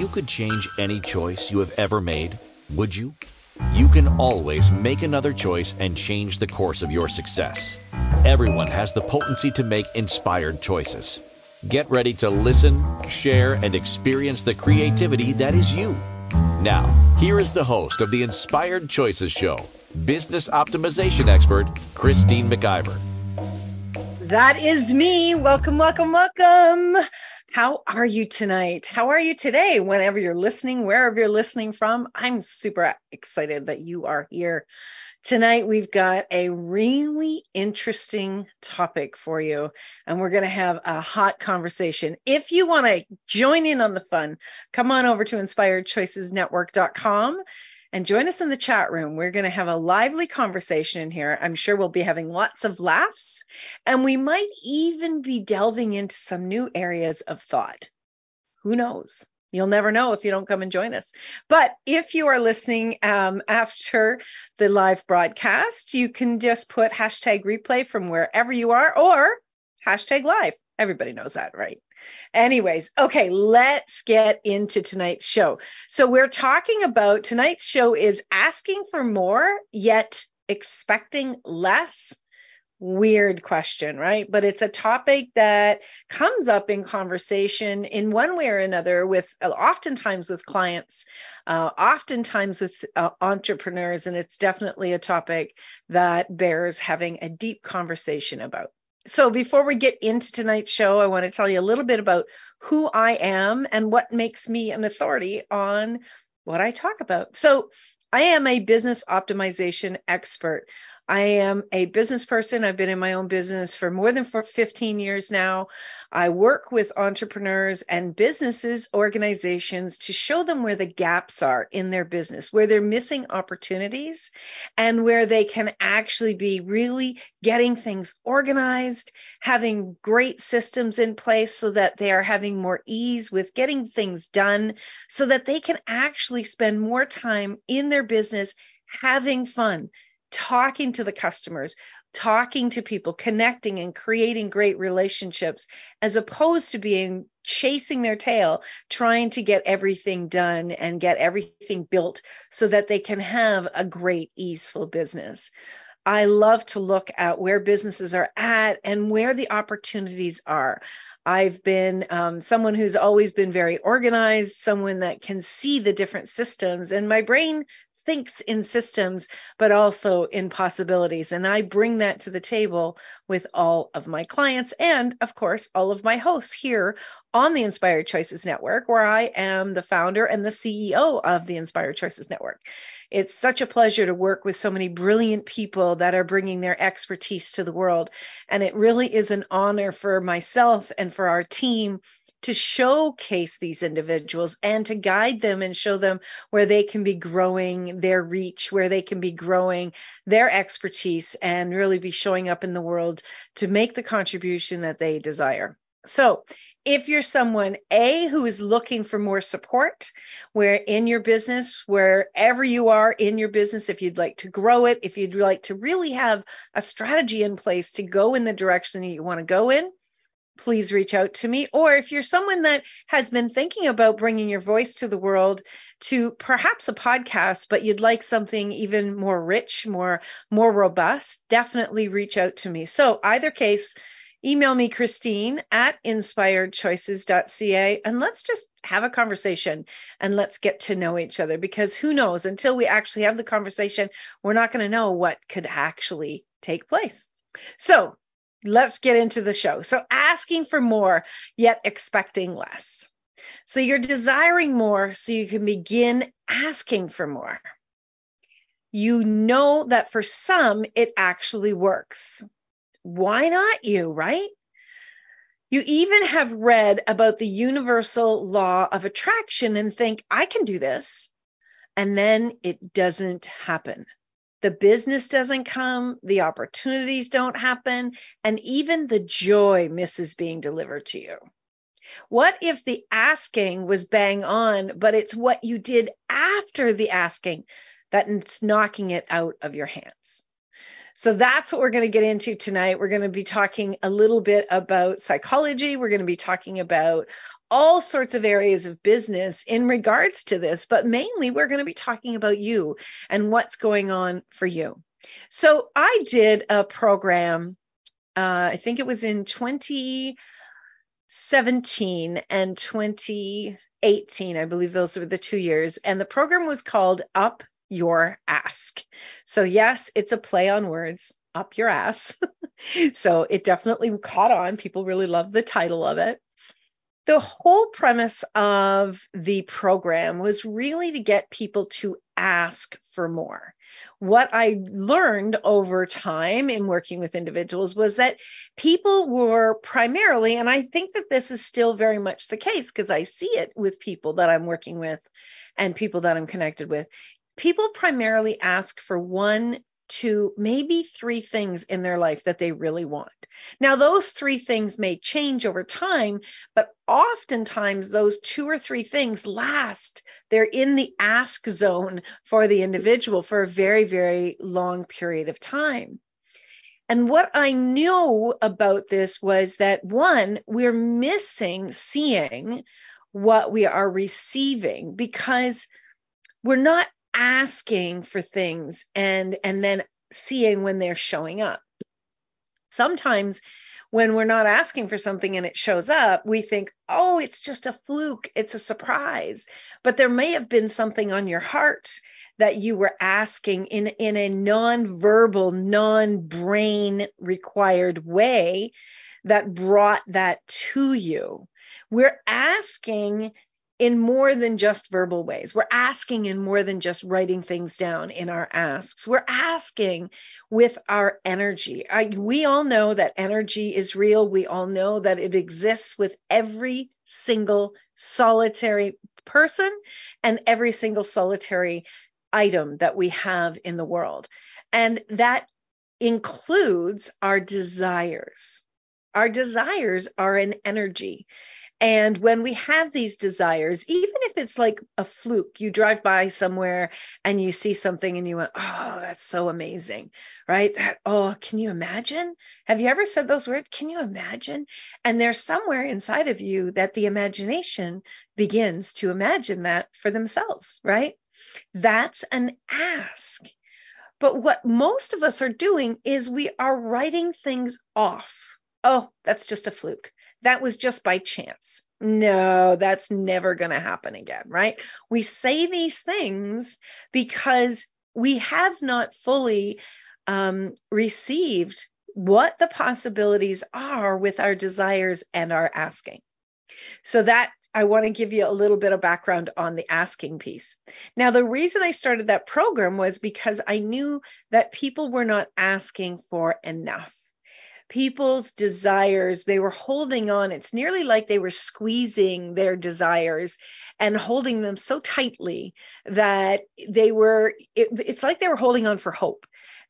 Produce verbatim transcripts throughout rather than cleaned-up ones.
you could change any choice you have ever made, would you? You can always make another choice and change the course of your success. Everyone has the potency to make inspired choices. Get ready to listen, share, and experience the creativity that is you. Now, here is the host of the Inspired Choices Show, business optimization expert, Christine McIver. That is me. Welcome, welcome, welcome. How are you tonight? How are you today? Whenever you're listening, wherever you're listening from, I'm super excited that you are here. Tonight, we've got a really interesting topic for you, and we're going to have a hot conversation. If you want to join in on the fun, come on over to inspired choices network dot com and join us in the chat room. We're going to have a lively conversation in here. I'm sure we'll be having lots of laughs, and we might even be delving into some new areas of thought. Who knows? You'll never know if you don't come and join us. But if you are listening um, after the live broadcast, you can just put hashtag replay from wherever you are or hashtag live. Everybody knows that, right? Anyways, okay, let's get into tonight's show. So we're talking about tonight's show is asking for more, yet expecting less. Weird question, right? But it's a topic that comes up in conversation in one way or another with oftentimes with clients, uh, oftentimes with uh, entrepreneurs, and it's definitely a topic that bears having a deep conversation about. So before we get into tonight's show, I want to tell you a little bit about who I am and what makes me an authority on what I talk about. So I am a business optimization expert. I am a business person. I've been in my own business for more than fifteen years now. I work with entrepreneurs and businesses, organizations to show them where the gaps are in their business, where they're missing opportunities, and where they can actually be really getting things organized, having great systems in place so that they are having more ease with getting things done, so that they can actually spend more time in their business having fun, talking to the customers, talking to people, connecting and creating great relationships, as opposed to being chasing their tail, trying to get everything done and get everything built so that they can have a great, easeful business. I love to look at where businesses are at and where the opportunities are. I've been um, someone who's always been very organized, someone that can see the different systems, and my brain thinks in systems, but also in possibilities. And I bring that to the table with all of my clients and, of course, all of my hosts here on the Inspired Choices Network, where I am the founder and the C E O of the Inspired Choices Network. It's such a pleasure to work with so many brilliant people that are bringing their expertise to the world. And it really is an honor for myself and for our team to showcase these individuals and to guide them and show them where they can be growing their reach, where they can be growing their expertise, and really be showing up in the world to make the contribution that they desire. So if you're someone, A, who is looking for more support, where in your business, wherever you are in your business, if you'd like to grow it, if you'd like to really have a strategy in place to go in the direction that you want to go in, please reach out to me. Or if you're someone that has been thinking about bringing your voice to the world to perhaps a podcast, but you'd like something even more rich, more, more robust, definitely reach out to me. So either case, email me, Christine at inspired choices dot c a, and let's just have a conversation and let's get to know each other, because who knows, until we actually have the conversation, we're not going to know what could actually take place. So let's get into the show. So asking for more, yet expecting less. So you're desiring more so you can begin asking for more. You know that for some, it actually works. Why not you, right? You even have read about the Universal Law of Attraction and think, I can do this. And then it doesn't happen. The business doesn't come, the opportunities don't happen, and even the joy misses being delivered to you. What if the asking was bang on, but it's what you did after the asking that's knocking it out of your hands? So that's what we're going to get into tonight. We're going to be talking a little bit about psychology. We're going to be talking about all sorts of areas of business in regards to this, but mainly we're going to be talking about you and what's going on for you. So I did a program, uh, I think it was in twenty seventeen and twenty eighteen, I believe those were the two years, and the program was called Up Your Ask. So yes, it's a play on words, up your ass. So it definitely caught on. People really loved the title of it. The whole premise of the program was really to get people to ask for more. What I learned over time in working with individuals was that people were primarily, and I think that this is still very much the case because I see it with people that I'm working with and people that I'm connected with, people primarily ask for one, two, maybe three things in their life that they really want. Now, those three things may change over time, but oftentimes those two or three things last. They're in the ask zone for the individual for a very, very long period of time. And what I knew about this was that, one, we're missing seeing what we are receiving because we're not asking for things and and then seeing when they're showing up. Sometimes when we're not asking for something and it shows up, we think, oh, it's just a fluke, it's a surprise. But there may have been something on your heart that you were asking in, in a non-verbal, non-brain required way that brought that to you. We're asking in more than just verbal ways. We're asking in more than just writing things down in our asks. We're asking with our energy. I, we all know that energy is real. We all know that it exists with every single solitary person and every single solitary item that we have in the world. And that includes our desires. Our desires are an energy. And when we have these desires, even if it's like a fluke, you drive by somewhere and you see something and you went, oh, that's so amazing, right? That, oh, can you imagine? Have you ever said those words? Can you imagine? And there's somewhere inside of you that the imagination begins to imagine that for themselves, right? That's an ask. But what most of us are doing is we are writing things off. Oh, that's just a fluke. That was just by chance. No, that's never going to happen again, right? We say these things because we have not fully um, received what the possibilities are with our desires and our asking. So that I want to give you a little bit of background on the asking piece. Now, the reason I started that program was because I knew that people were not asking for enough. People's desires, they were holding on. It's nearly like they were squeezing their desires and holding them so tightly that they were, it, it's like they were holding on for hope.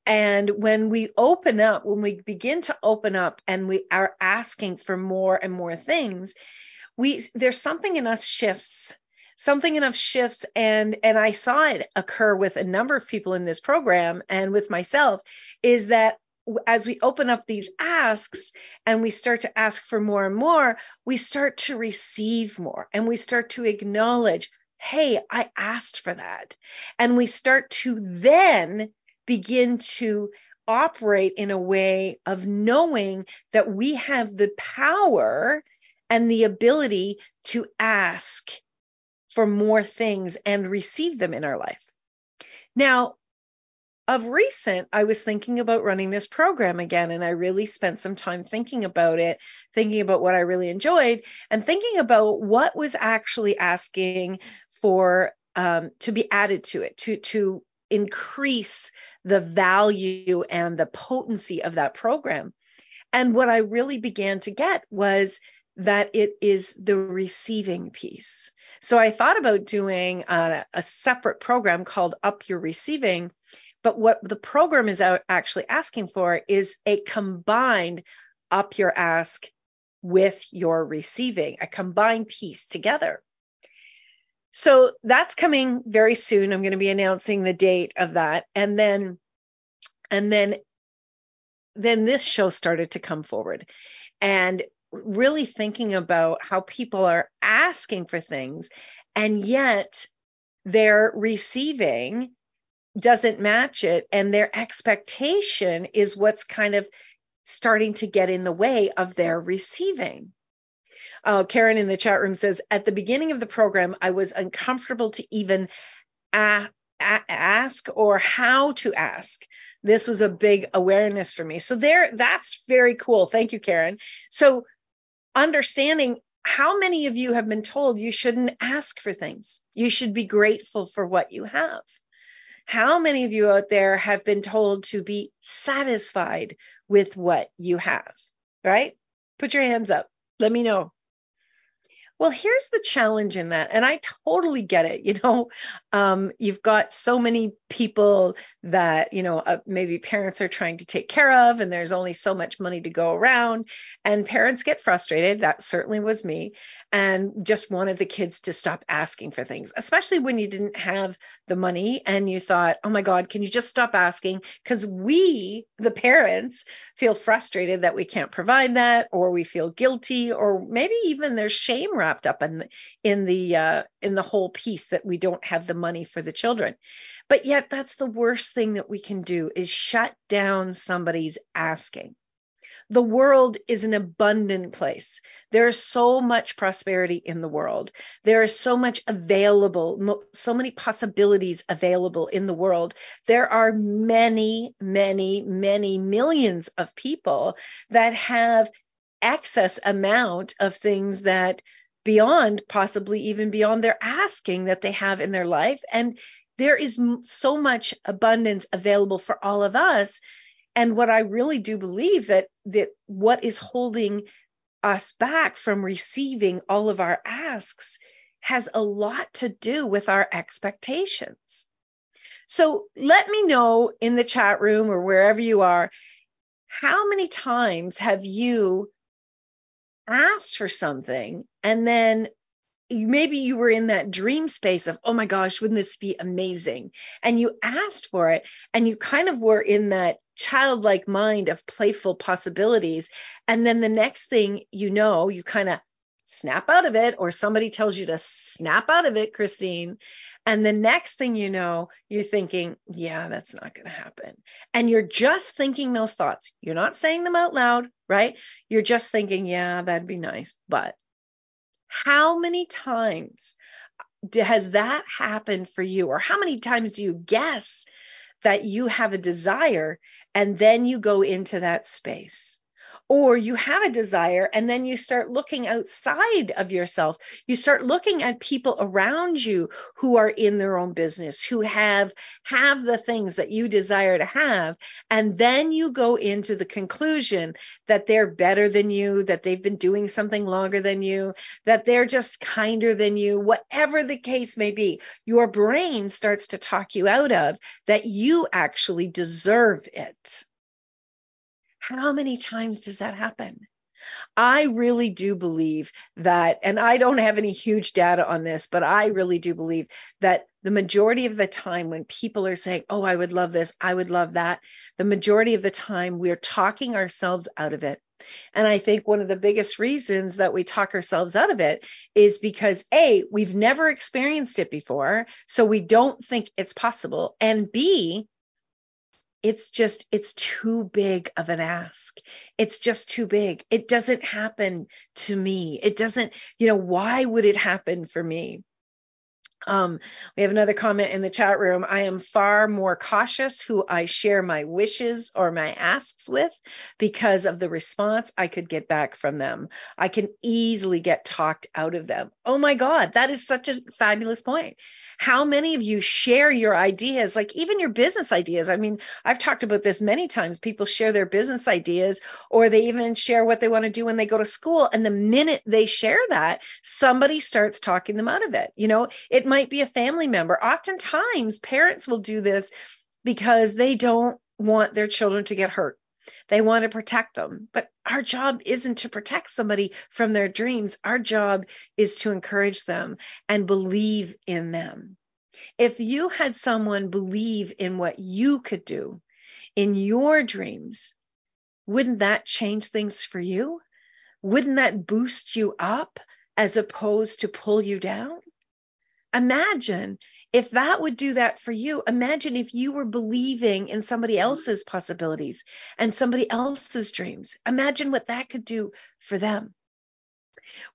And when we open up, when we begin to open up and we are asking for more and more things, we there's something in us shifts. Something enough shifts, and and I saw it occur with a number of people in this program and with myself, is that as we open up these asks and we start to ask for more and more, we start to receive more and we start to acknowledge, hey, I asked for that. And we start to then begin to operate in a way of knowing that we have the power and the ability to ask for more things and receive them in our life. Now, of recent, I was thinking about running this program again, and I really spent some time thinking about it, thinking about what I really enjoyed, and thinking about what was actually asking for um, to be added to it, to, to increase the value and the potency of that program. And what I really began to get was that it is the receiving piece. So I thought about doing a, a separate program called Up Your Receiving. But what the program is actually asking for is a combined up your ask with your receiving, a combined piece together. So that's coming very soon. I'm going to be announcing the date of that. And then, and then, then this show started to come forward. And really thinking about how people are asking for things, and yet their receiving doesn't match it, and their expectation is what's kind of starting to get in the way of their receiving. Uh, Karen in the chat room says, at the beginning of the program, I was uncomfortable to even a- a- ask or how to ask. This was a big awareness for me. So there, that's very cool. Thank you, Karen. So understanding how many of you have been told you shouldn't ask for things. You should be grateful for what you have. How many of you out there have been told to be satisfied with what you have, right? Put your hands up. Let me know. Well, here's the challenge in that, and I totally get it. You know, um, you've got so many people that, you know, uh, maybe parents are trying to take care of, and there's only so much money to go around, and parents get frustrated. That certainly was me, and just wanted the kids to stop asking for things, especially when you didn't have the money and you thought, oh my God, can you just stop asking? Because we, the parents, feel frustrated that we can't provide that, or we feel guilty, or maybe even there's shame around wrapped up in in the uh, in the whole piece that we don't have the money for the children. But yet that's the worst thing that we can do, is shut down somebody's asking. The world is an abundant place. There is so much prosperity in the world. There is so much available, so many possibilities available in the world. There are many, many, many millions of people that have excess amount of things that beyond, possibly even beyond their asking, that they have in their life. And there is m- so much abundance available for all of us. And what I really do believe that that what is holding us back from receiving all of our asks has a lot to do with our expectations. So let me know in the chat room or wherever you are, how many times have you asked for something, and then maybe you were in that dream space of, oh my gosh, wouldn't this be amazing? And you asked for it, and you kind of were in that childlike mind of playful possibilities. And then the next thing you know, you kind of snap out of it, or somebody tells you to snap out of it, Christine. And the next thing you know, you're thinking, yeah, that's not going to happen. And you're just thinking those thoughts. You're not saying them out loud, right? You're just thinking, yeah, that'd be nice. But how many times has that happened for you? Or how many times do you guess that you have a desire and then you go into that space? Or you have a desire and then you start looking outside of yourself. You start looking at people around you who are in their own business, who have have the things that you desire to have. And then you go into the conclusion that they're better than you, that they've been doing something longer than you, that they're just kinder than you, whatever the case may be. Your brain starts to talk you out of that you actually deserve it. How many times does that happen? I really do believe that, and I don't have any huge data on this, but I really do believe that the majority of the time when people are saying, oh, I would love this, I would love that, the majority of the time we're talking ourselves out of it. And I think one of the biggest reasons that we talk ourselves out of it is because A, we've never experienced it before, so we don't think it's possible, and B, It's just, it's too big of an ask. It's just too big. It doesn't happen to me. It doesn't, you know, why would it happen for me? Um, we have another comment in the chat room. I am far more cautious who I share my wishes or my asks with because of the response I could get back from them. I can easily get talked out of them. Oh my God, that is such a fabulous point. How many of you share your ideas, like even your business ideas? I mean, I've talked about this many times. People share their business ideas, or they even share what they want to do when they go to school. And the minute they share that, somebody starts talking them out of it. You know, it might be a family member. Oftentimes, parents will do this because they don't want their children to get hurt. They want to protect them. But our job isn't to protect somebody from their dreams. Our job is to encourage them and believe in them. If you had someone believe in what you could do in your dreams, wouldn't that change things for you? wouldn't that boost you up as opposed to pull you down? Imagine if that would do that for you. Imagine if you were believing in somebody else's possibilities and somebody else's dreams. Imagine what that could do for them.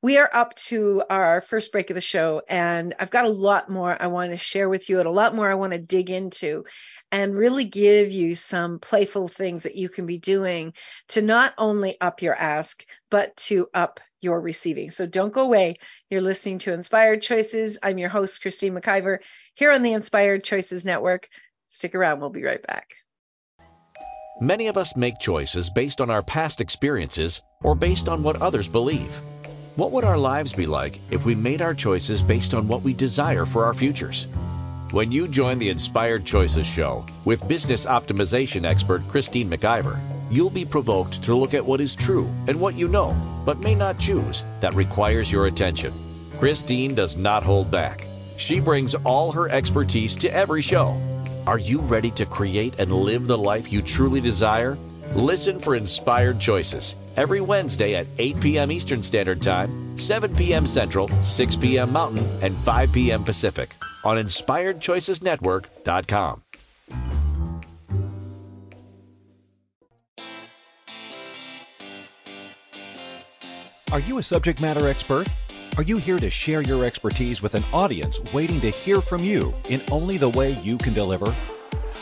We are up to our first break of the show, and I've got a lot more I want to share with you and a lot more I want to dig into and really give you some playful things that you can be doing to not only up your ask, but to up your receiving. So don't go away. You're listening to Inspired Choices. I'm your host, Christine McIver, here on the Inspired Choices Network. Stick around. We'll be right back. Many of us make choices based on our past experiences or based on what others believe. What would our lives be like if we made our choices based on what we desire for our futures? When you join the Inspired Choices Show with business optimization expert Christine McIver, you'll be provoked to look at what is true and what you know, but may not choose, that requires your attention. Christine does not hold back. She brings all her expertise to every show. Are you ready to create and live the life you truly desire? Listen for Inspired Choices every Wednesday at eight p.m. Eastern Standard Time, seven p.m. Central, six p.m. Mountain, and five p.m. Pacific on inspired choices network dot com. Are you a subject matter expert? Are you here to share your expertise with an audience waiting to hear from you in only the way you can deliver?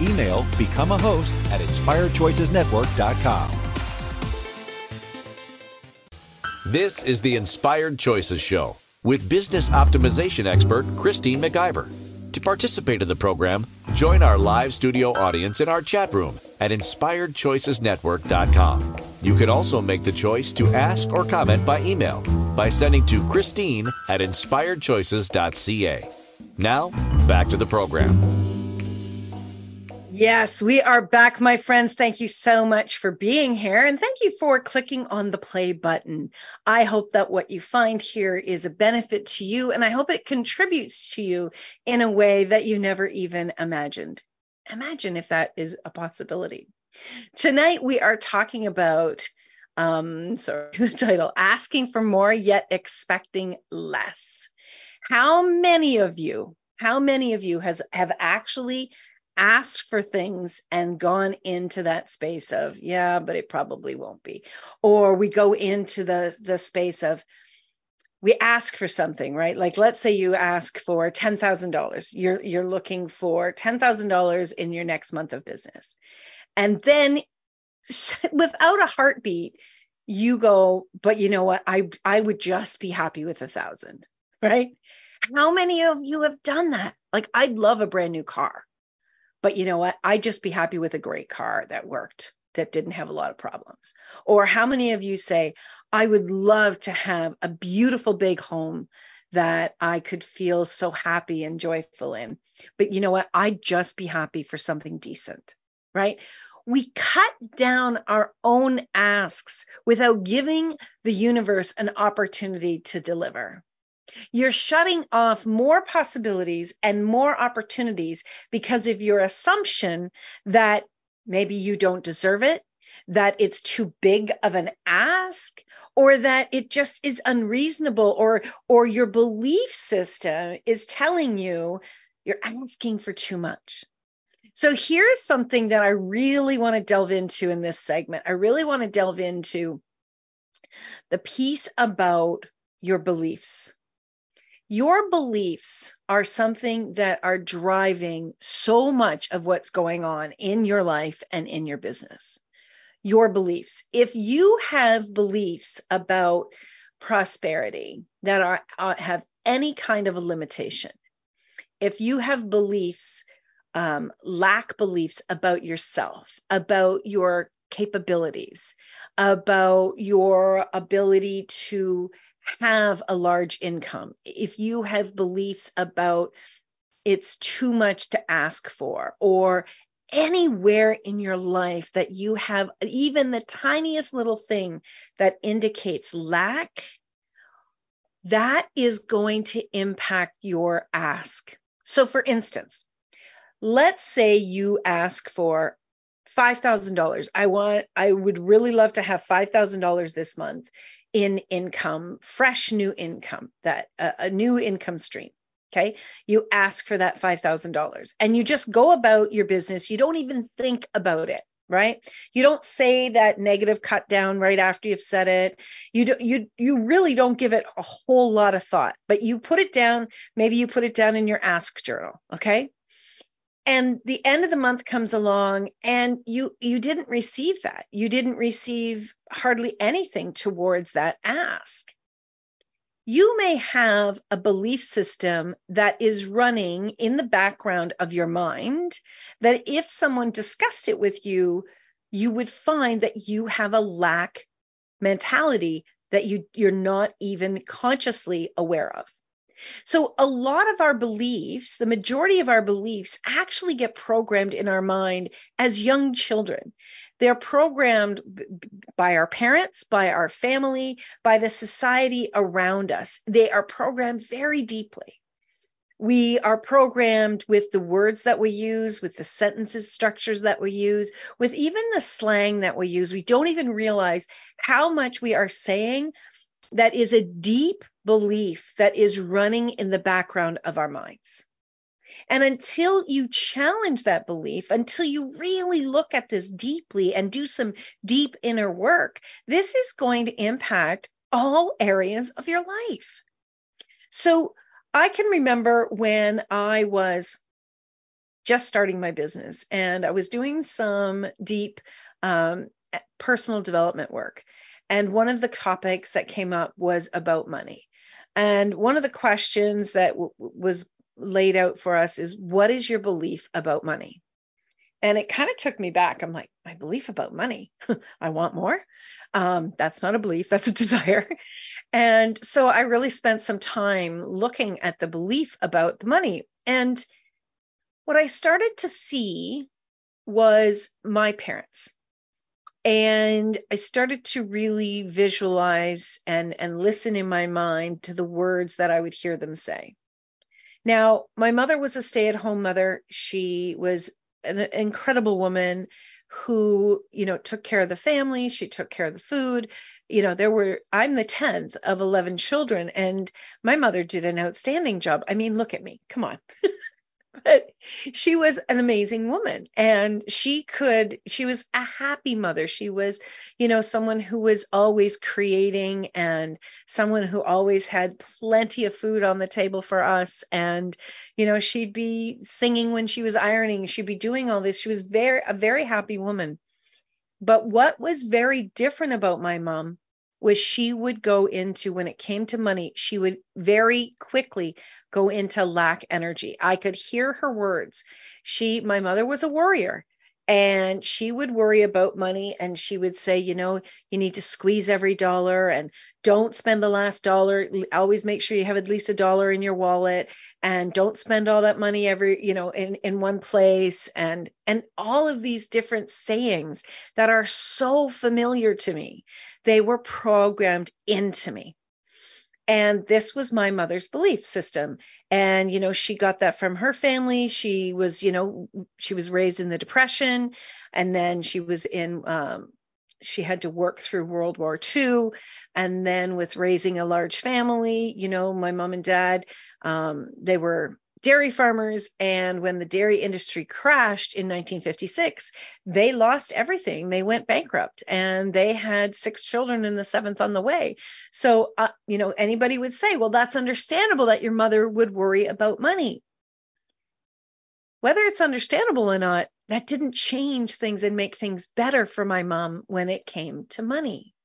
Email become a host at inspired choices network dot com. This is the Inspired Choices Show with business optimization expert Christine McIver. To participate in the program, join our live studio audience in our chat room at inspired choices network dot com. You can also make the choice to ask or comment by email by sending to Christine at inspired choices dot c a. Now, back to the program. Yes, we are back, my friends. Thank you so much for being here, and thank you for clicking on the play button. I hope that what you find here is a benefit to you, and I hope it contributes to you in a way that you never even imagined. Imagine if that is a possibility. Tonight, we are talking about, um, sorry, the title, Asking for More Yet Expecting Less. How many of you, how many of you has have actually asked for things and gone into that space of, yeah, but it probably won't be? Or we go into the, the space of, we ask for something, right? Like, let's say you ask for ten thousand dollars. You're, you're looking for ten thousand dollars in your next month of business. And then without a heartbeat, you go, but you know what? I, I would just be happy with a thousand, right? How many of you have done that? Like, I'd love a brand new car. But you know what? I'd just be happy with a great car that worked, that didn't have a lot of problems. Or how many of you say, I would love to have a beautiful big home that I could feel so happy and joyful in. But you know what? I'd just be happy for something decent, right? We cut down our own asks without giving the universe an opportunity to deliver. You're shutting off more possibilities and more opportunities because of your assumption that maybe you don't deserve it, that it's too big of an ask, or that it just is unreasonable, or, or your belief system is telling you you're asking for too much. So here's something that I really want to delve into in this segment. I really want to delve into the piece about your beliefs. Your beliefs are something that are driving so much of what's going on in your life and in your business. Your beliefs. If you have beliefs about prosperity that are uh, have any kind of a limitation, if you have beliefs, um, lack beliefs about yourself, about your capabilities, about your ability to have a large income, if you have beliefs about it's too much to ask for, or anywhere in your life that you have even the tiniest little thing that indicates lack, that is going to impact your ask. So for instance, let's say you ask for five thousand dollars. I want, I would really love to have five thousand dollars this month in income, fresh new income, that uh, a new income stream. Okay. You ask for that five thousand dollars and you just go about your business. You don't even think about it, right? You don't say that negative cut down right after you've said it. You do, you, you really don't give it a whole lot of thought, but you put it down. Maybe you put it down in your ask journal. Okay. And the end of the month comes along and you, you didn't receive that. You didn't receive hardly anything towards that ask. You may have a belief system that is running in the background of your mind that if someone discussed it with you, you would find that you have a lack mentality that you, you're not even consciously aware of. So a lot of our beliefs, the majority of our beliefs actually get programmed in our mind as young children. They're programmed by our parents, by our family, by the society around us. They are programmed very deeply. We are programmed with the words that we use, with the sentences, structures that we use, with even the slang that we use. We don't even realize how much we are saying that is a deep belief that is running in the background of our minds. And until you challenge that belief, until you really look at this deeply and do some deep inner work, this is going to impact all areas of your life. So I can remember when I was just starting my business and I was doing some deep um, personal development work. And one of the topics that came up was about money. And one of the questions that w- was laid out for us is, what is your belief about money? And it kind of took me back. I'm like, my belief about money, I want more. Um, that's not a belief, that's a desire. And so I really spent some time looking at the belief about the money. And what I started to see was my parents. And I started to really visualize and, and listen in my mind to the words that I would hear them say. Now, my mother was a stay-at-home mother. She was an incredible woman who, you know, took care of the family. She took care of the food. You know, there were, I'm the tenth of eleven children, and my mother did an outstanding job. I mean, look at me. Come on. But she was an amazing woman, and she could, she was a happy mother. She was, you know, someone who was always creating and someone who always had plenty of food on the table for us. And, you know, she'd be singing when she was ironing. She'd be doing all this. She was very, a very happy woman. But what was very different about my mom was she would go into, when it came to money, she would very quickly go into lack energy. I could hear her words. She, my mother was a worrier, and she would worry about money, and she would say, you know, you need to squeeze every dollar and don't spend the last dollar. Always make sure you have at least a dollar in your wallet, and don't spend all that money every, you know, in, in one place. And, and all of these different sayings that are so familiar to me, they were programmed into me. And this was my mother's belief system. And, you know, she got that from her family. She was, you know, she was raised in the Depression. And then she was in, um, she had to work through World War Two. And then with raising a large family, you know, my mom and dad, um, they were dairy farmers. And when the dairy industry crashed in nineteen fifty-six, they lost everything. They went bankrupt, and they had six children and the seventh on the way. So, uh, you know, anybody would say, well, that's understandable that your mother would worry about money. Whether it's understandable or not, that didn't change things and make things better for my mom when it came to money.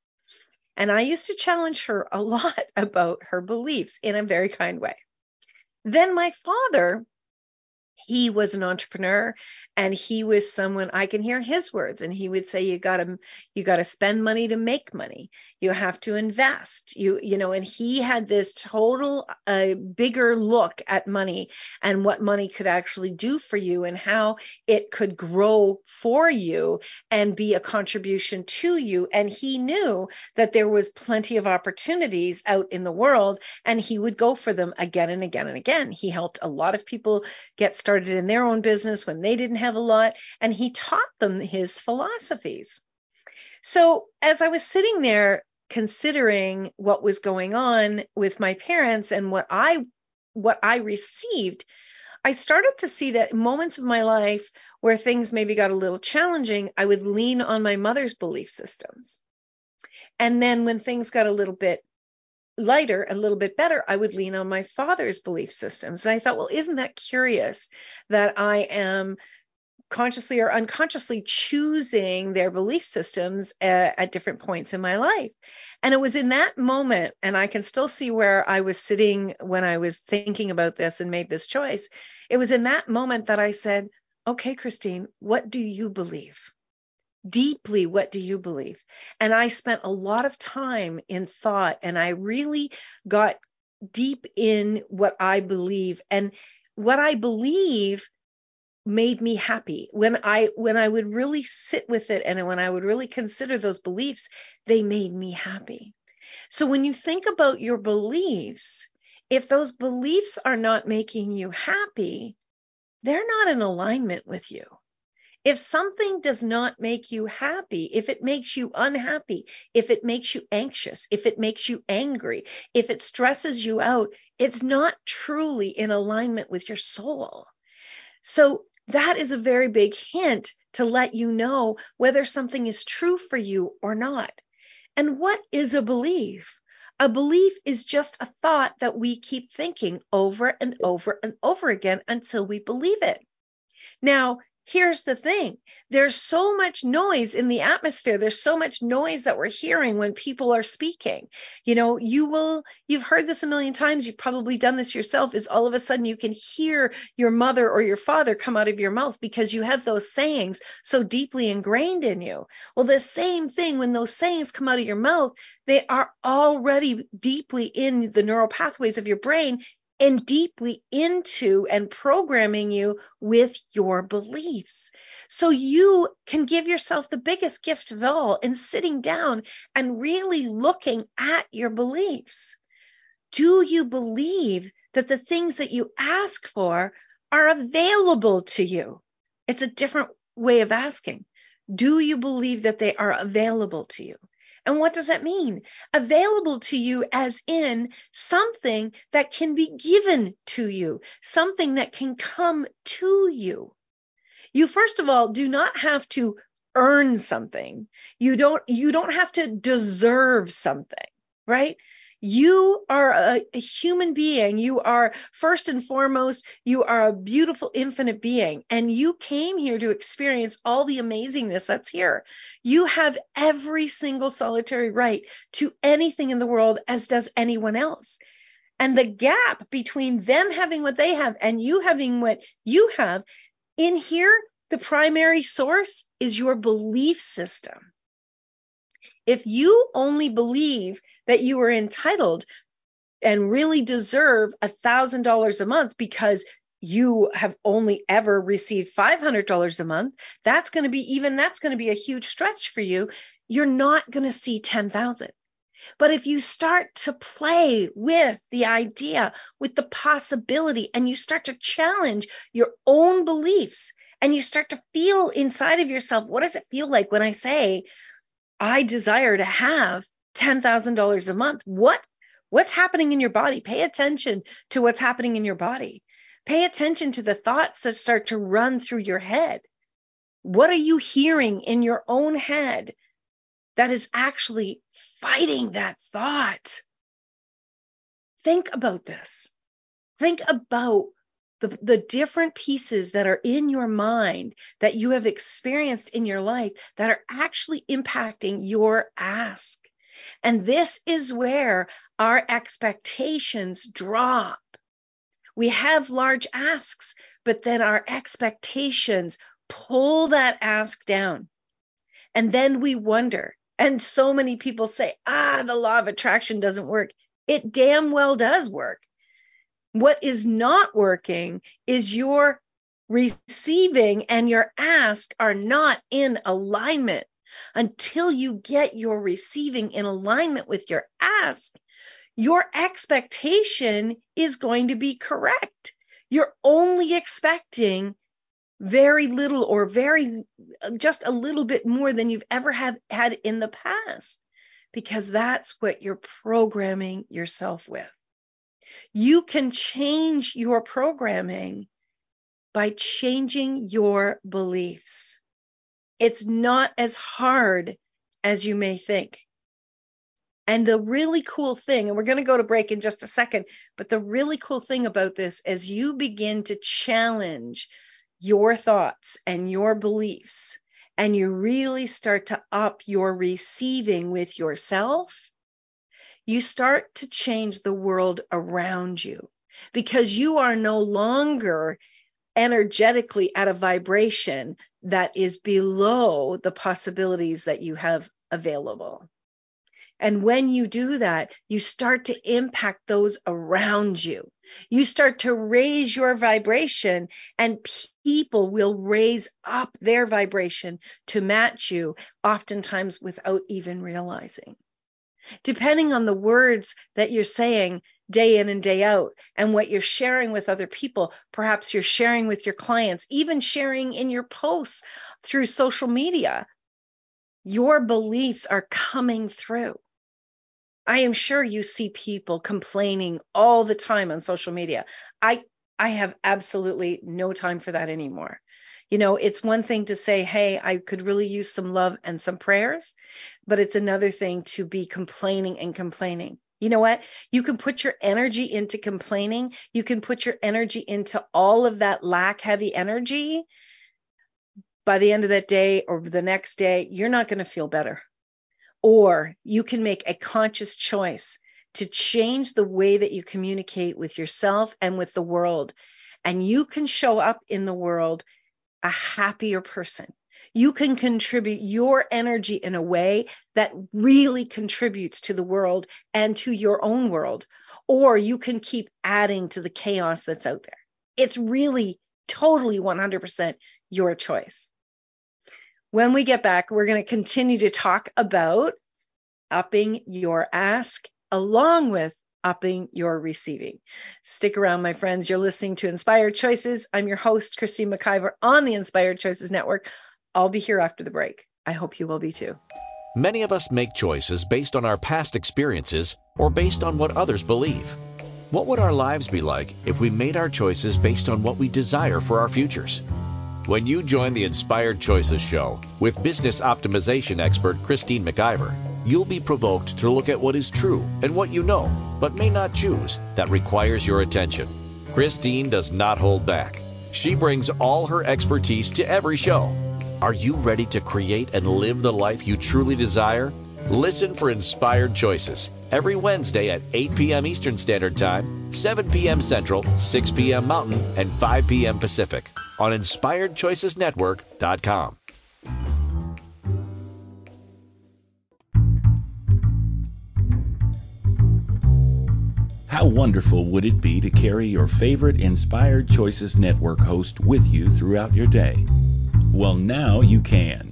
And I used to challenge her a lot about her beliefs in a very kind way. Then my father he was an entrepreneur, and he was someone, I can hear his words, and he would say, you gotta, you gotta spend money to make money. You have to invest, you, you know, and he had this total uh, bigger look at money and what money could actually do for you and how it could grow for you and be a contribution to you. And he knew that there was plenty of opportunities out in the world, and he would go for them again and again and again. He helped a lot of people get started in their own business when they didn't have a lot, and he taught them his philosophies. So as I was sitting there considering what was going on with my parents and what I what I received, I started to see that moments of my life where things maybe got a little challenging, I would lean on my mother's belief systems. And then when things got a little bit lighter, a little bit better, I would lean on my father's belief systems. And I thought, well, isn't that curious that I am consciously or unconsciously choosing their belief systems at, at different points in my life? And it was in that moment, and I can still see where I was sitting when I was thinking about this and made this choice. It was in that moment that I said, okay, Christine, what do you believe? Deeply, what do you believe? And I spent a lot of time in thought, and I really got deep in what I believe, and what I believe made me happy. When I when I would really sit with it, and when I would really consider those beliefs, they made me happy. So when you think about your beliefs, if those beliefs are not making you happy, they're not in alignment with you. If something does not make you happy, if it makes you unhappy, if it makes you anxious, if it makes you angry, if it stresses you out, it's not truly in alignment with your soul. So that is a very big hint to let you know whether something is true for you or not. And what is a belief? A belief is just a thought that we keep thinking over and over and over again until we believe it. Now, here's the thing. There's so much noise in the atmosphere. There's so much noise that we're hearing when people are speaking. You know, you will, you've heard this a million times. You've probably done this yourself, is all of a sudden you can hear your mother or your father come out of your mouth because you have those sayings so deeply ingrained in you. Well, the same thing, when those sayings come out of your mouth, they are already deeply in the neural pathways of your brain, and deeply into and programming you with your beliefs. So you can give yourself the biggest gift of all in sitting down and really looking at your beliefs. Do you believe that the things that you ask for are available to you? It's a different way of asking. Do you believe that they are available to you? And what does that mean? Available to you as in something that can be given to you, something that can come to you. You, first of all, do not have to earn something. You don't, you don't have to deserve something, right? You are a, a human being. You are, first and foremost, you are a beautiful, infinite being. And you came here to experience all the amazingness that's here. You have every single solitary right to anything in the world, as does anyone else. And the gap between them having what they have and you having what you have, in here, the primary source is your belief system. If you only believe that you are entitled and really deserve one thousand dollars a month because you have only ever received five hundred dollars a month, that's going to be even that's going to be a huge stretch for you. You're not going to see ten thousand. But if you start to play with the idea, with the possibility, and you start to challenge your own beliefs, and you start to feel inside of yourself, what does it feel like when I say, I desire to have ten thousand dollars a month. What, what's happening in your body? Pay attention to what's happening in your body. Pay attention to the thoughts that start to run through your head. What are you hearing in your own head that is actually fighting that thought? Think about this. Think about The, the different pieces that are in your mind that you have experienced in your life that are actually impacting your ask. And this is where our expectations drop. We have large asks, but then our expectations pull that ask down. And then we wonder. And so many people say, ah, the law of attraction doesn't work. It damn well does work. What is not working is your receiving and your ask are not in alignment. Until you get your receiving in alignment with your ask, your expectation is going to be correct. You're only expecting very little or very just a little bit more than you've ever have, had in the past, because that's what you're programming yourself with. You can change your programming by changing your beliefs. It's not as hard as you may think. And the really cool thing, and we're going to go to break in just a second, but the really cool thing about this is you begin to challenge your thoughts and your beliefs, and you really start to up your receiving with yourself, you start to change the world around you, because you are no longer energetically at a vibration that is below the possibilities that you have available. And when you do that, you start to impact those around you. You start to raise your vibration, and people will raise up their vibration to match you, oftentimes without even realizing. Depending on the words that you're saying day in and day out and what you're sharing with other people, perhaps you're sharing with your clients, even sharing in your posts through social media, your beliefs are coming through. I am sure you see people complaining all the time on social media. I, I have absolutely no time for that anymore. You know, it's one thing to say, hey, I could really use some love and some prayers, but it's another thing to be complaining and complaining. You know what? You can put your energy into complaining. You can put your energy into all of that lack heavy energy. By the end of that day or the next day, you're not going to feel better. Or you can make a conscious choice to change the way that you communicate with yourself and with the world. And you can show up in the world a happier person. You can contribute your energy in a way that really contributes to the world and to your own world. Or you can keep adding to the chaos that's out there. It's really totally one hundred percent your choice. When we get back, we're going to continue to talk about upping your ask along with upping your receiving. Stick around, my friends. You're listening to Inspired Choices. I'm your host, Christine McIver, on the Inspired Choices Network. I'll be here after the break. I hope you will be too. Many of us make choices based on our past experiences or based on what others believe. What would our lives be like if we made our choices based on what we desire for our futures? When you join the Inspired Choices Show with business optimization expert Christine McIver, you'll be provoked to look at what is true and what you know, but may not choose, that requires your attention. Christine does not hold back. She brings all her expertise to every show. Are you ready to create and live the life you truly desire? Listen for Inspired Choices every Wednesday at eight p.m. Eastern Standard Time, seven p.m. Central, six p.m. Mountain, and five p.m. Pacific on inspired choices network dot com. How wonderful would it be to carry your favorite Inspired Choices Network host with you throughout your day? Well, now you can.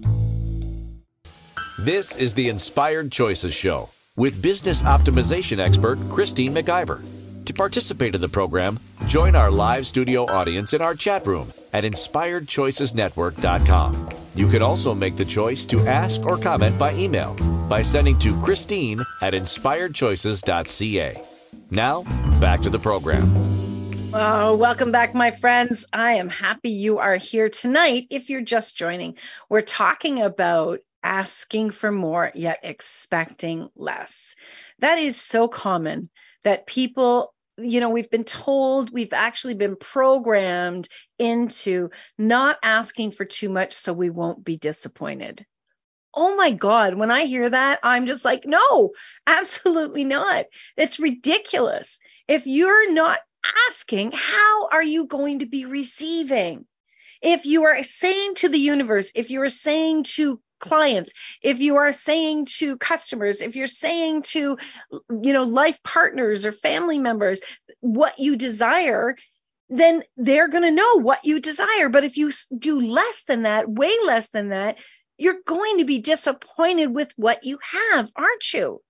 This is the Inspired Choices Show with business optimization expert Christine McIver. To participate in the program, join our live studio audience in our chat room at inspired choices network dot com. You can also make the choice to ask or comment by email by sending to Christine at inspired choices dot c a. Now, back to the program. Oh, welcome back, my friends. I am happy you are here tonight. If you're just joining, we're talking about asking for more, yet expecting less. That is so common that people, you know, we've been told, we've actually been programmed into not asking for too much so we won't be disappointed. Oh my God, when I hear that, I'm just like, no, absolutely not. It's ridiculous. If you're not asking, how are you going to be receiving? If you are saying to the universe, if you are saying to clients, if you are saying to customers, if you're saying to, you know, life partners or family members what you desire, then they're going to know what you desire. But if you do less than that, way less than that, you're going to be disappointed with what you have, aren't you?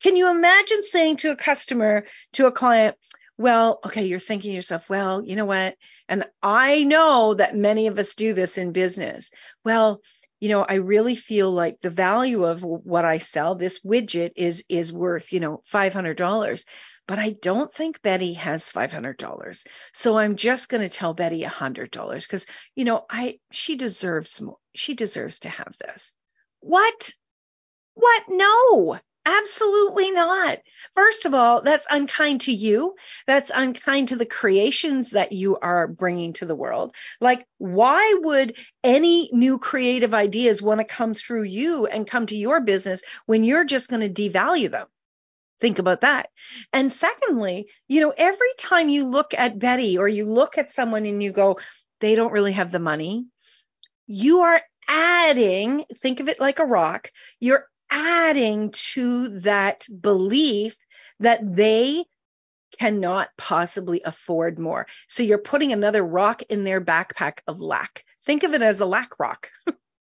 Can you imagine saying to a customer, to a client, well, okay, you're thinking to yourself, well, you know what? And I know that many of us do this in business. Well, you know, I really feel like the value of what I sell, this widget is is worth, you know, five hundred dollars. But I don't think Betty has five hundred dollars. So I'm just going to tell Betty one hundred dollars because, you know, I she deserves more. She deserves to have this. What? What? No. Absolutely not. First of all, that's unkind to you. That's unkind to the creations that you are bringing to the world. Like, why would any new creative ideas want to come through you and come to your business when you're just going to devalue them? Think about that. And secondly, you know, every time you look at Betty or you look at someone and you go, they don't really have the money, you are adding, think of it like a rock, you're adding to that belief that they cannot possibly afford more. So you're putting another rock in their backpack of lack. Think of it as a lack rock.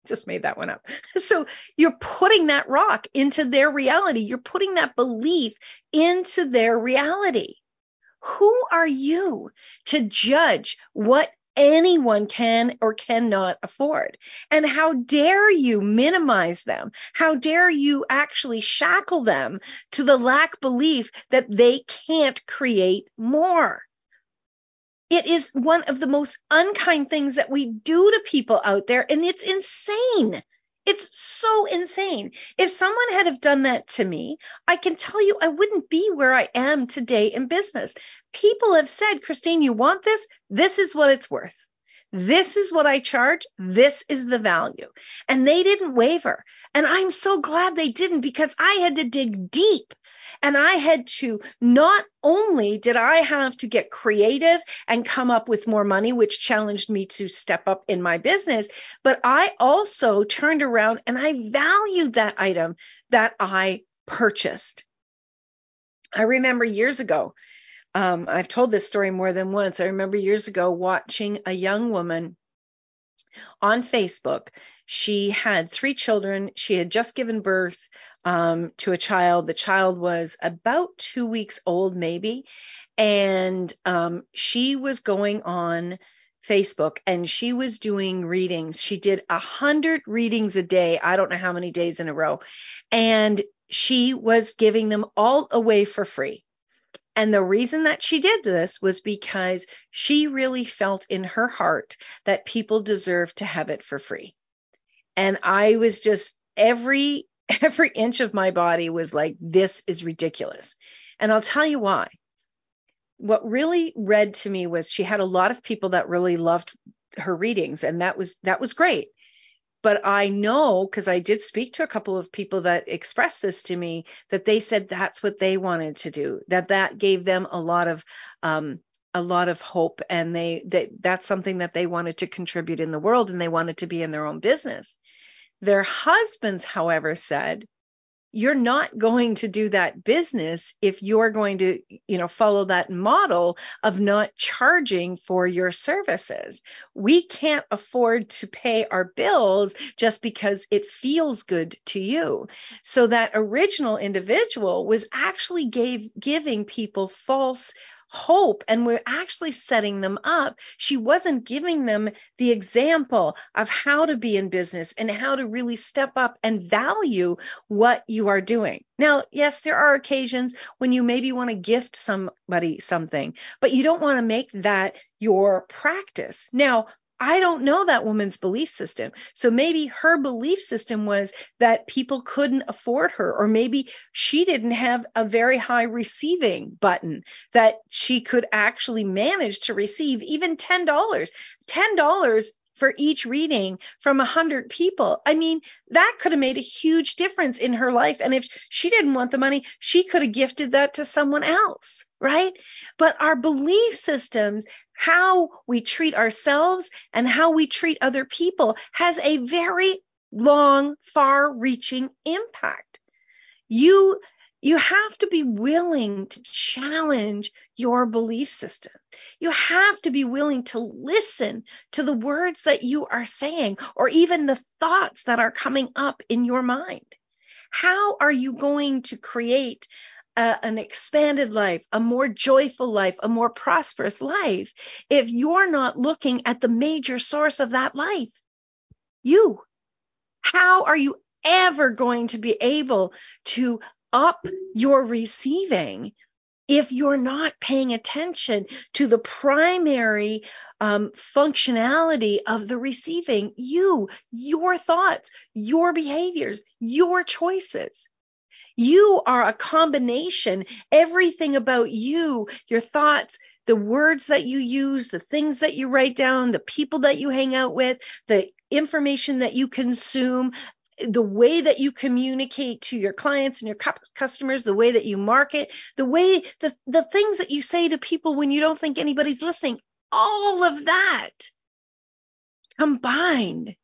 Just made that one up. So you're putting that rock into their reality. You're putting that belief into their reality. Who are you to judge what anyone can or cannot afford? And how dare you minimize them? How dare you actually shackle them to the lack belief that they can't create more? It is one of the most unkind things that we do to people out there, and it's insane. It's so insane. If someone had have done that to me, I can tell you I wouldn't be where I am today in business. People have said, Christine, you want this? This is what it's worth. This is what I charge. This is the value. And they didn't waver. And I'm so glad they didn't, because I had to dig deep. And I had to, not only did I have to get creative and come up with more money, which challenged me to step up in my business, but I also turned around and I valued that item that I purchased. I remember years ago, um, I've told this story more than once. I remember years ago watching a young woman on Facebook. She had three children. She had just given birth um, to a child. The child was about two weeks old, maybe. And um, she was going on Facebook and she was doing readings. She did a hundred readings a day. I don't know how many days in a row. And she was giving them all away for free. And the reason that she did this was because she really felt in her heart that people deserved to have it for free. And I was just, every every inch of my body was like, this is ridiculous. And I'll tell you why. What really read to me was she had a lot of people that really loved her readings, and that was that was great. But I know, because I did speak to a couple of people that expressed this to me, that they said that's what they wanted to do, that that gave them a lot of um, a lot of hope. And they that that's something that they wanted to contribute in the world, and they wanted to be in their own business. Their husbands, however, said, you're not going to do that business if you're going to, you know, follow that model of not charging for your services. We can't afford to pay our bills just because it feels good to you. So that original individual was actually gave, giving people false hope, and we're actually setting them up. She wasn't giving them the example of how to be in business and how to really step up and value what you are doing. Now, yes, there are occasions when you maybe want to gift somebody something, but you don't want to make that your practice. Now, I don't know that woman's belief system. So maybe her belief system was that people couldn't afford her, or maybe she didn't have a very high receiving button that she could actually manage to receive even ten dollars. ten dollars for each reading from one hundred people. I mean, that could have made a huge difference in her life. And if she didn't want the money, she could have gifted that to someone else, right? But our belief systems, how we treat ourselves and how we treat other people, has a very long, far-reaching impact. You You have to be willing to challenge your belief system. You have to be willing to listen to the words that you are saying, or even the thoughts that are coming up in your mind. How are you going to create a, an expanded life, a more joyful life, a more prosperous life, if you're not looking at the major source of that life? You. How are you ever going to be able to up your receiving if you're not paying attention to the primary um, functionality of the receiving? You, your thoughts, your behaviors, your choices. You are a combination. Everything about you, your thoughts, the words that you use, the things that you write down, the people that you hang out with, the information that you consume, the way that you communicate to your clients and your customers, the way that you market, the way, the, the things that you say to people when you don't think anybody's listening, all of that combined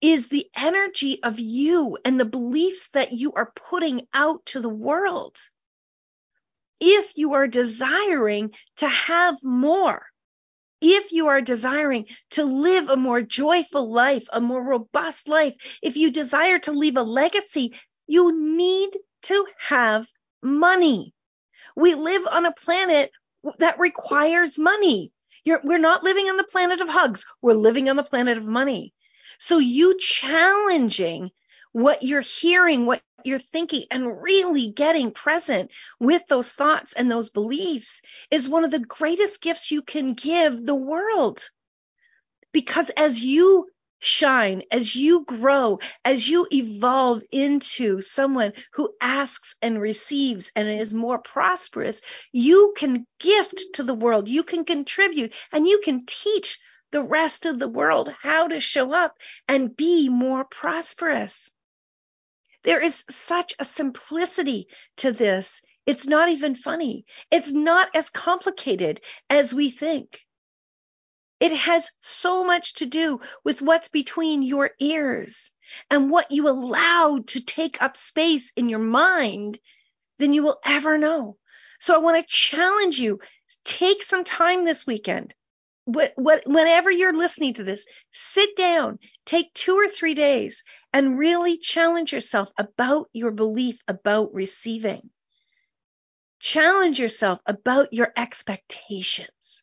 is the energy of you and the beliefs that you are putting out to the world. If you are desiring to have more, if you are desiring to live a more joyful life, a more robust life, if you desire to leave a legacy, you need to have money. We live on a planet that requires money. You're, we're not living on the planet of hugs. We're living on the planet of money. So you challenging what you're hearing, what you're thinking, and really getting present with those thoughts and those beliefs is one of the greatest gifts you can give the world. Because as you shine, as you grow, as you evolve into someone who asks and receives and is more prosperous, you can gift to the world, you can contribute, and you can teach the rest of the world how to show up and be more prosperous. There is such a simplicity to this. It's not even funny. It's not as complicated as we think. It has so much to do with what's between your ears and what you allow to take up space in your mind than you will ever know. So I want to challenge you, take some time this weekend. What, what, whenever you're listening to this, sit down, take two or three days, and really challenge yourself about your belief about receiving. Challenge yourself about your expectations.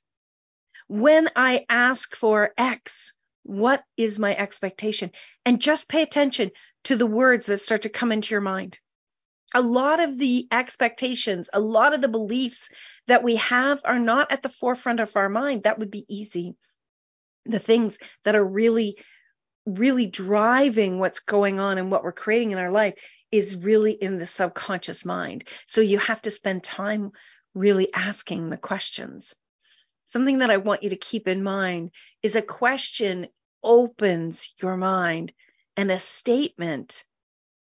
When I ask for X, what is my expectation? And just pay attention to the words that start to come into your mind. A lot of the expectations, a lot of the beliefs that we have are not at the forefront of our mind. That would be easy. The things that are really, really driving what's going on and what we're creating in our life is really in the subconscious mind. So you have to spend time really asking the questions. Something that I want you to keep in mind is a question opens your mind and a statement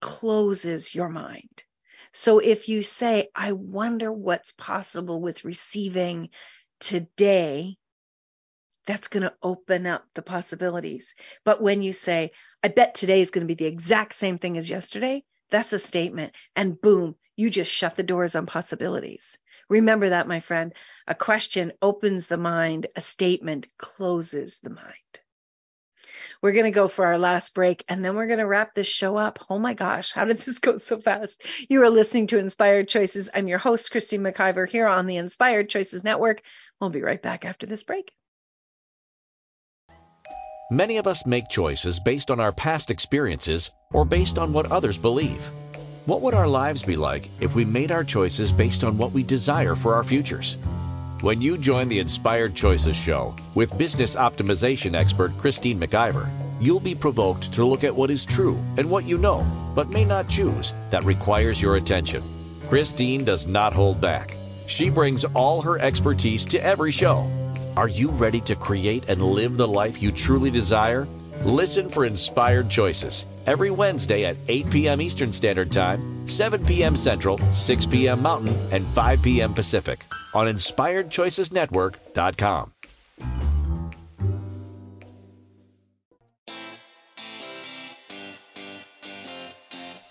closes your mind. So if you say, I wonder what's possible with receiving today, that's going to open up the possibilities. But when you say, I bet today is going to be the exact same thing as yesterday, that's a statement. And boom, you just shut the doors on possibilities. Remember that, my friend. A question opens the mind. A statement closes the mind. We're going to go for our last break, and then we're going to wrap this show up. Oh my gosh, how did this go so fast? You are listening to Inspired Choices. I'm your host, Christine McIver, here on the Inspired Choices Network. We'll be right back after this break. Many of us make choices based on our past experiences or based on what others believe. What would our lives be like if we made our choices based on what we desire for our futures? When you join the Inspired Choices Show with business optimization expert Christine McIver, you'll be provoked to look at what is true and what you know, but may not choose, that requires your attention. Christine does not hold back. She brings all her expertise to every show. Are you ready to create and live the life you truly desire? Listen for Inspired Choices every Wednesday at eight p.m. Eastern Standard Time, seven p.m. Central, six p.m. Mountain, and five p.m. Pacific on inspired choices network dot com.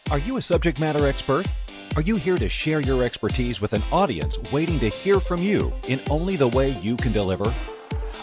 Are you a subject matter expert? Are you here to share your expertise with an audience waiting to hear from you in only the way you can deliver?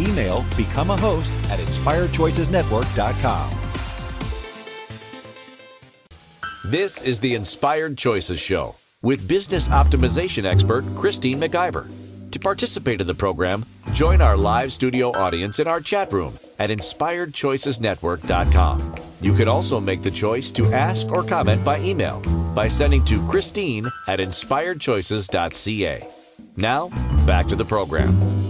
Email becomeahost at inspired choices network dot com. This is the Inspired Choices Show with business optimization expert Christine McIver. To participate in the program, join our live studio audience in our chat room at inspired choices network dot com. You can also make the choice to ask or comment by email by sending to Christine at inspired choices dot c a. Now, back to the program.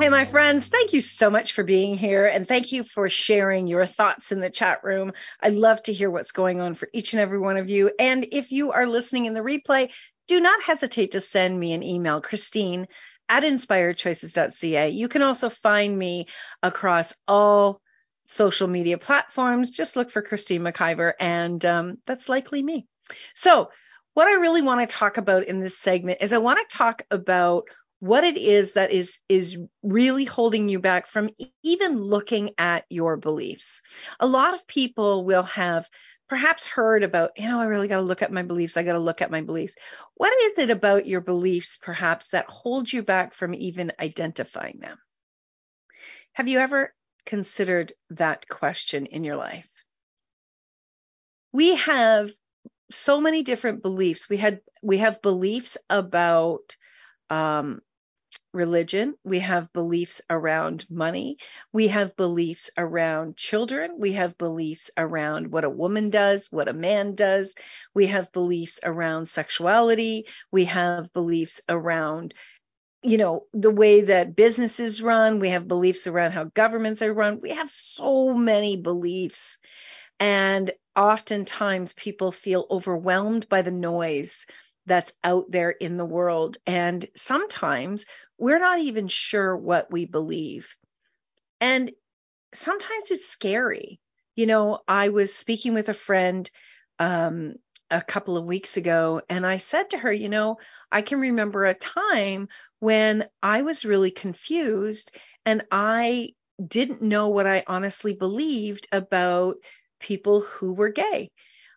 Hey, my friends, thank you so much for being here, and thank you for sharing your thoughts in the chat room. I love to hear what's going on for each and every one of you. And if you are listening in the replay, do not hesitate to send me an email, Christine at inspired choices dot c a. You can also find me across all social media platforms. Just look for Christine McIver, and um, that's likely me. So what I really want to talk about in this segment is I want to talk about what it is that is is really holding you back from e- even looking at your beliefs. A lot of people will have perhaps heard about, you know, I really got to look at my beliefs. I got to look at my beliefs. What is it about your beliefs, perhaps, that holds you back from even identifying them? Have you ever considered that question in your life? We have so many different beliefs. We had we have beliefs about um religion, we have beliefs around money, we have beliefs around children, we have beliefs around what a woman does, what a man does, we have beliefs around sexuality, we have beliefs around, you know, the way that businesses run, we have beliefs around how governments are run. We have so many beliefs, and oftentimes people feel overwhelmed by the noise that's out there in the world. And sometimes we're not even sure what we believe. And sometimes it's scary. You know, I was speaking with a friend um, a couple of weeks ago, and I said to her, you know, I can remember a time when I was really confused and I didn't know what I honestly believed about people who were gay.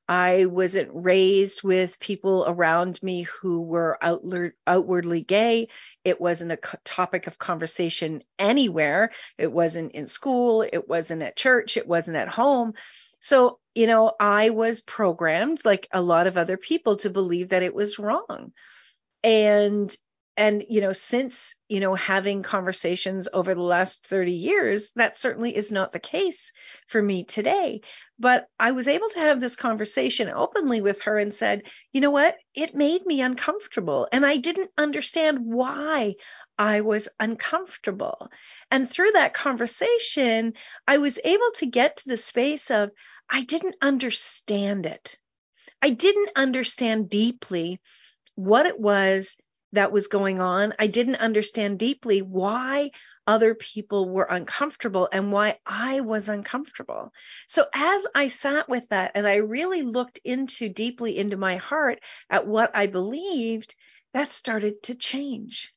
I wasn't raised with people around me who were outward, outwardly gay. It wasn't a co- topic of conversation anywhere. It wasn't in school. It wasn't at church. It wasn't at home. So, you know, I was programmed, like a lot of other people, to believe that it was wrong. And, and, you know, since, you know, having conversations over the last thirty years, that certainly is not the case for me today. But I was able to have this conversation openly with her and said, you know what, it made me uncomfortable. And I didn't understand why I was uncomfortable. And through that conversation, I was able to get to the space of, I didn't understand it. I didn't understand deeply what it was that was going on. I didn't understand deeply why other people were uncomfortable and why I was uncomfortable. So as I sat with that and I really looked into deeply into my heart at what I believed, that started to change.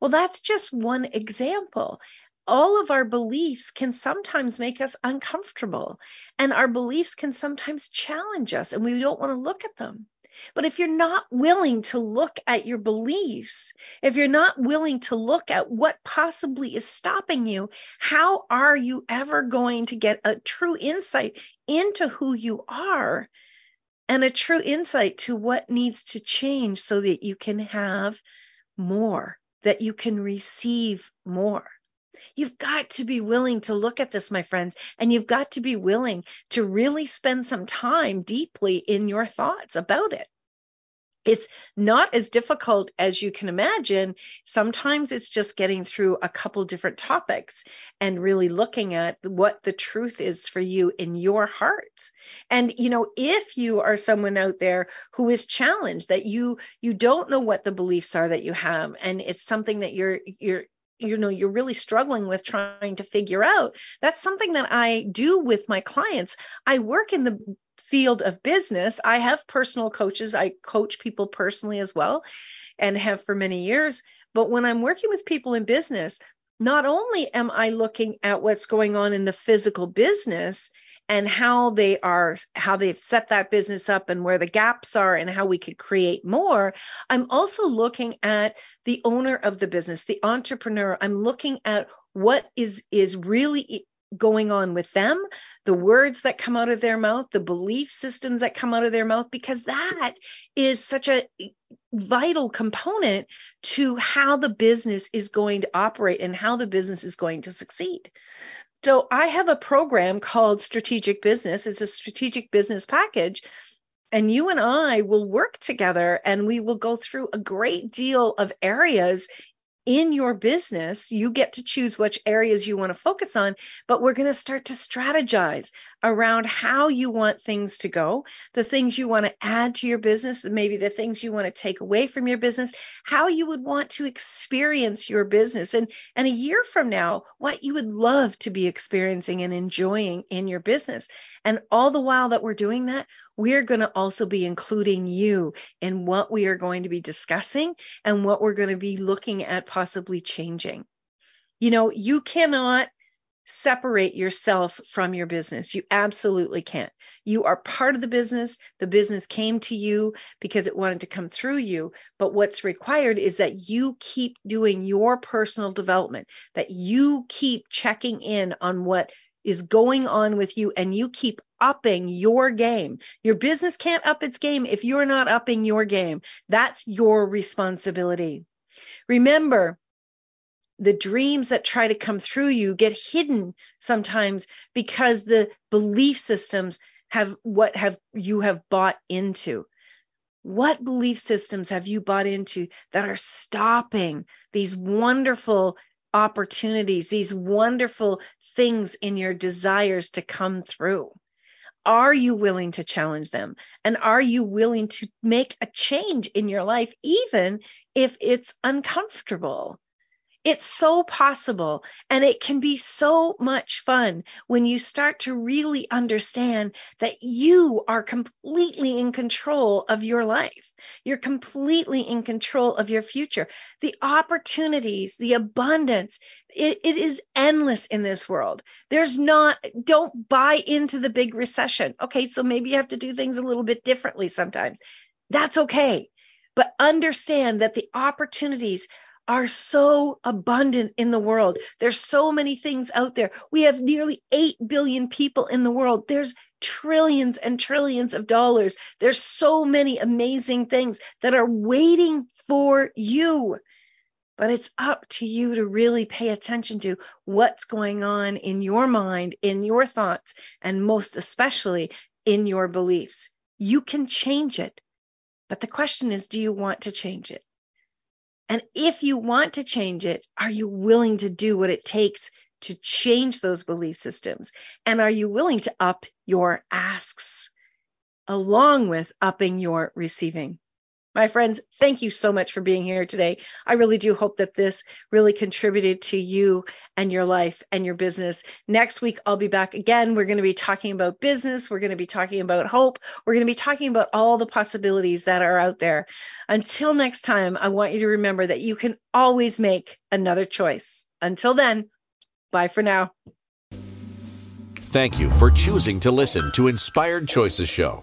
Well, that's just one example. All of our beliefs can sometimes make us uncomfortable, and our beliefs can sometimes challenge us, and we don't want to look at them. But if you're not willing to look at your beliefs, if you're not willing to look at what possibly is stopping you, how are you ever going to get a true insight into who you are and a true insight to what needs to change so that you can have more, that you can receive more? You've got to be willing to look at this, my friends, and you've got to be willing to really spend some time deeply in your thoughts about it. It's not as difficult as you can imagine. Sometimes it's just getting through a couple different topics and really looking at what the truth is for you in your heart. And, you know, if you are someone out there who is challenged, that you you don't know what the beliefs are that you have, and it's something that you're you're you know, you're really struggling with trying to figure out. That's something that I do with my clients. I work in the field of business. I have personal coaches. I coach people personally as well and have for many years. But when I'm working with people in business, not only am I looking at what's going on in the physical business and how they are, how they've set that business up and where the gaps are and how we could create more, I'm also looking at the owner of the business, the entrepreneur. I'm looking at what is, is really going on with them, the words that come out of their mouth, the belief systems that come out of their mouth, because that is such a vital component to how the business is going to operate and how the business is going to succeed. So I have a program called Strategic Business. It's a strategic business package, and you and I will work together and we will go through a great deal of areas in your business. You get to choose which areas you want to focus on, but we're going to start to strategize around how you want things to go, the things you want to add to your business, maybe the things you want to take away from your business, how you would want to experience your business. And, and a year from now, what you would love to be experiencing and enjoying in your business. And all the while that we're doing that, we're going to also be including you in what we are going to be discussing and what we're going to be looking at possibly changing. You know, you cannot separate yourself from your business. You absolutely can't. You are part of the business. The business came to you because it wanted to come through you. But what's required is that you keep doing your personal development, that you keep checking in on what is going on with you, and you keep upping your game. Your business can't up its game if you're not upping your game. That's your responsibility. Remember, the dreams that try to come through you get hidden sometimes because the belief systems have what have you have bought into. What belief systems have you bought into that are stopping these wonderful opportunities, these wonderful things in your desires to come through? Are you willing to challenge them? And are you willing to make a change in your life, even if it's uncomfortable? It's so possible, and it can be so much fun when you start to really understand that you are completely in control of your life. You're completely in control of your future. The opportunities, the abundance, it, it is endless in this world. There's not, don't buy into the big recession. Okay, so maybe you have to do things a little bit differently sometimes. That's okay. But understand that the opportunities are so abundant in the world. There's so many things out there. We have nearly eight billion people in the world. There's trillions and trillions of dollars. There's so many amazing things that are waiting for you. But it's up to you to really pay attention to what's going on in your mind, in your thoughts, and most especially in your beliefs. You can change it. But the question is, do you want to change it? And if you want to change it, are you willing to do what it takes to change those belief systems? And are you willing to up your asks along with upping your receiving? My friends, thank you so much for being here today. I really do hope that this really contributed to you and your life and your business. Next week, I'll be back again. We're going to be talking about business. We're going to be talking about hope. We're going to be talking about all the possibilities that are out there. Until next time, I want you to remember that you can always make another choice. Until then, bye for now. Thank you for choosing to listen to Inspired Choices Show.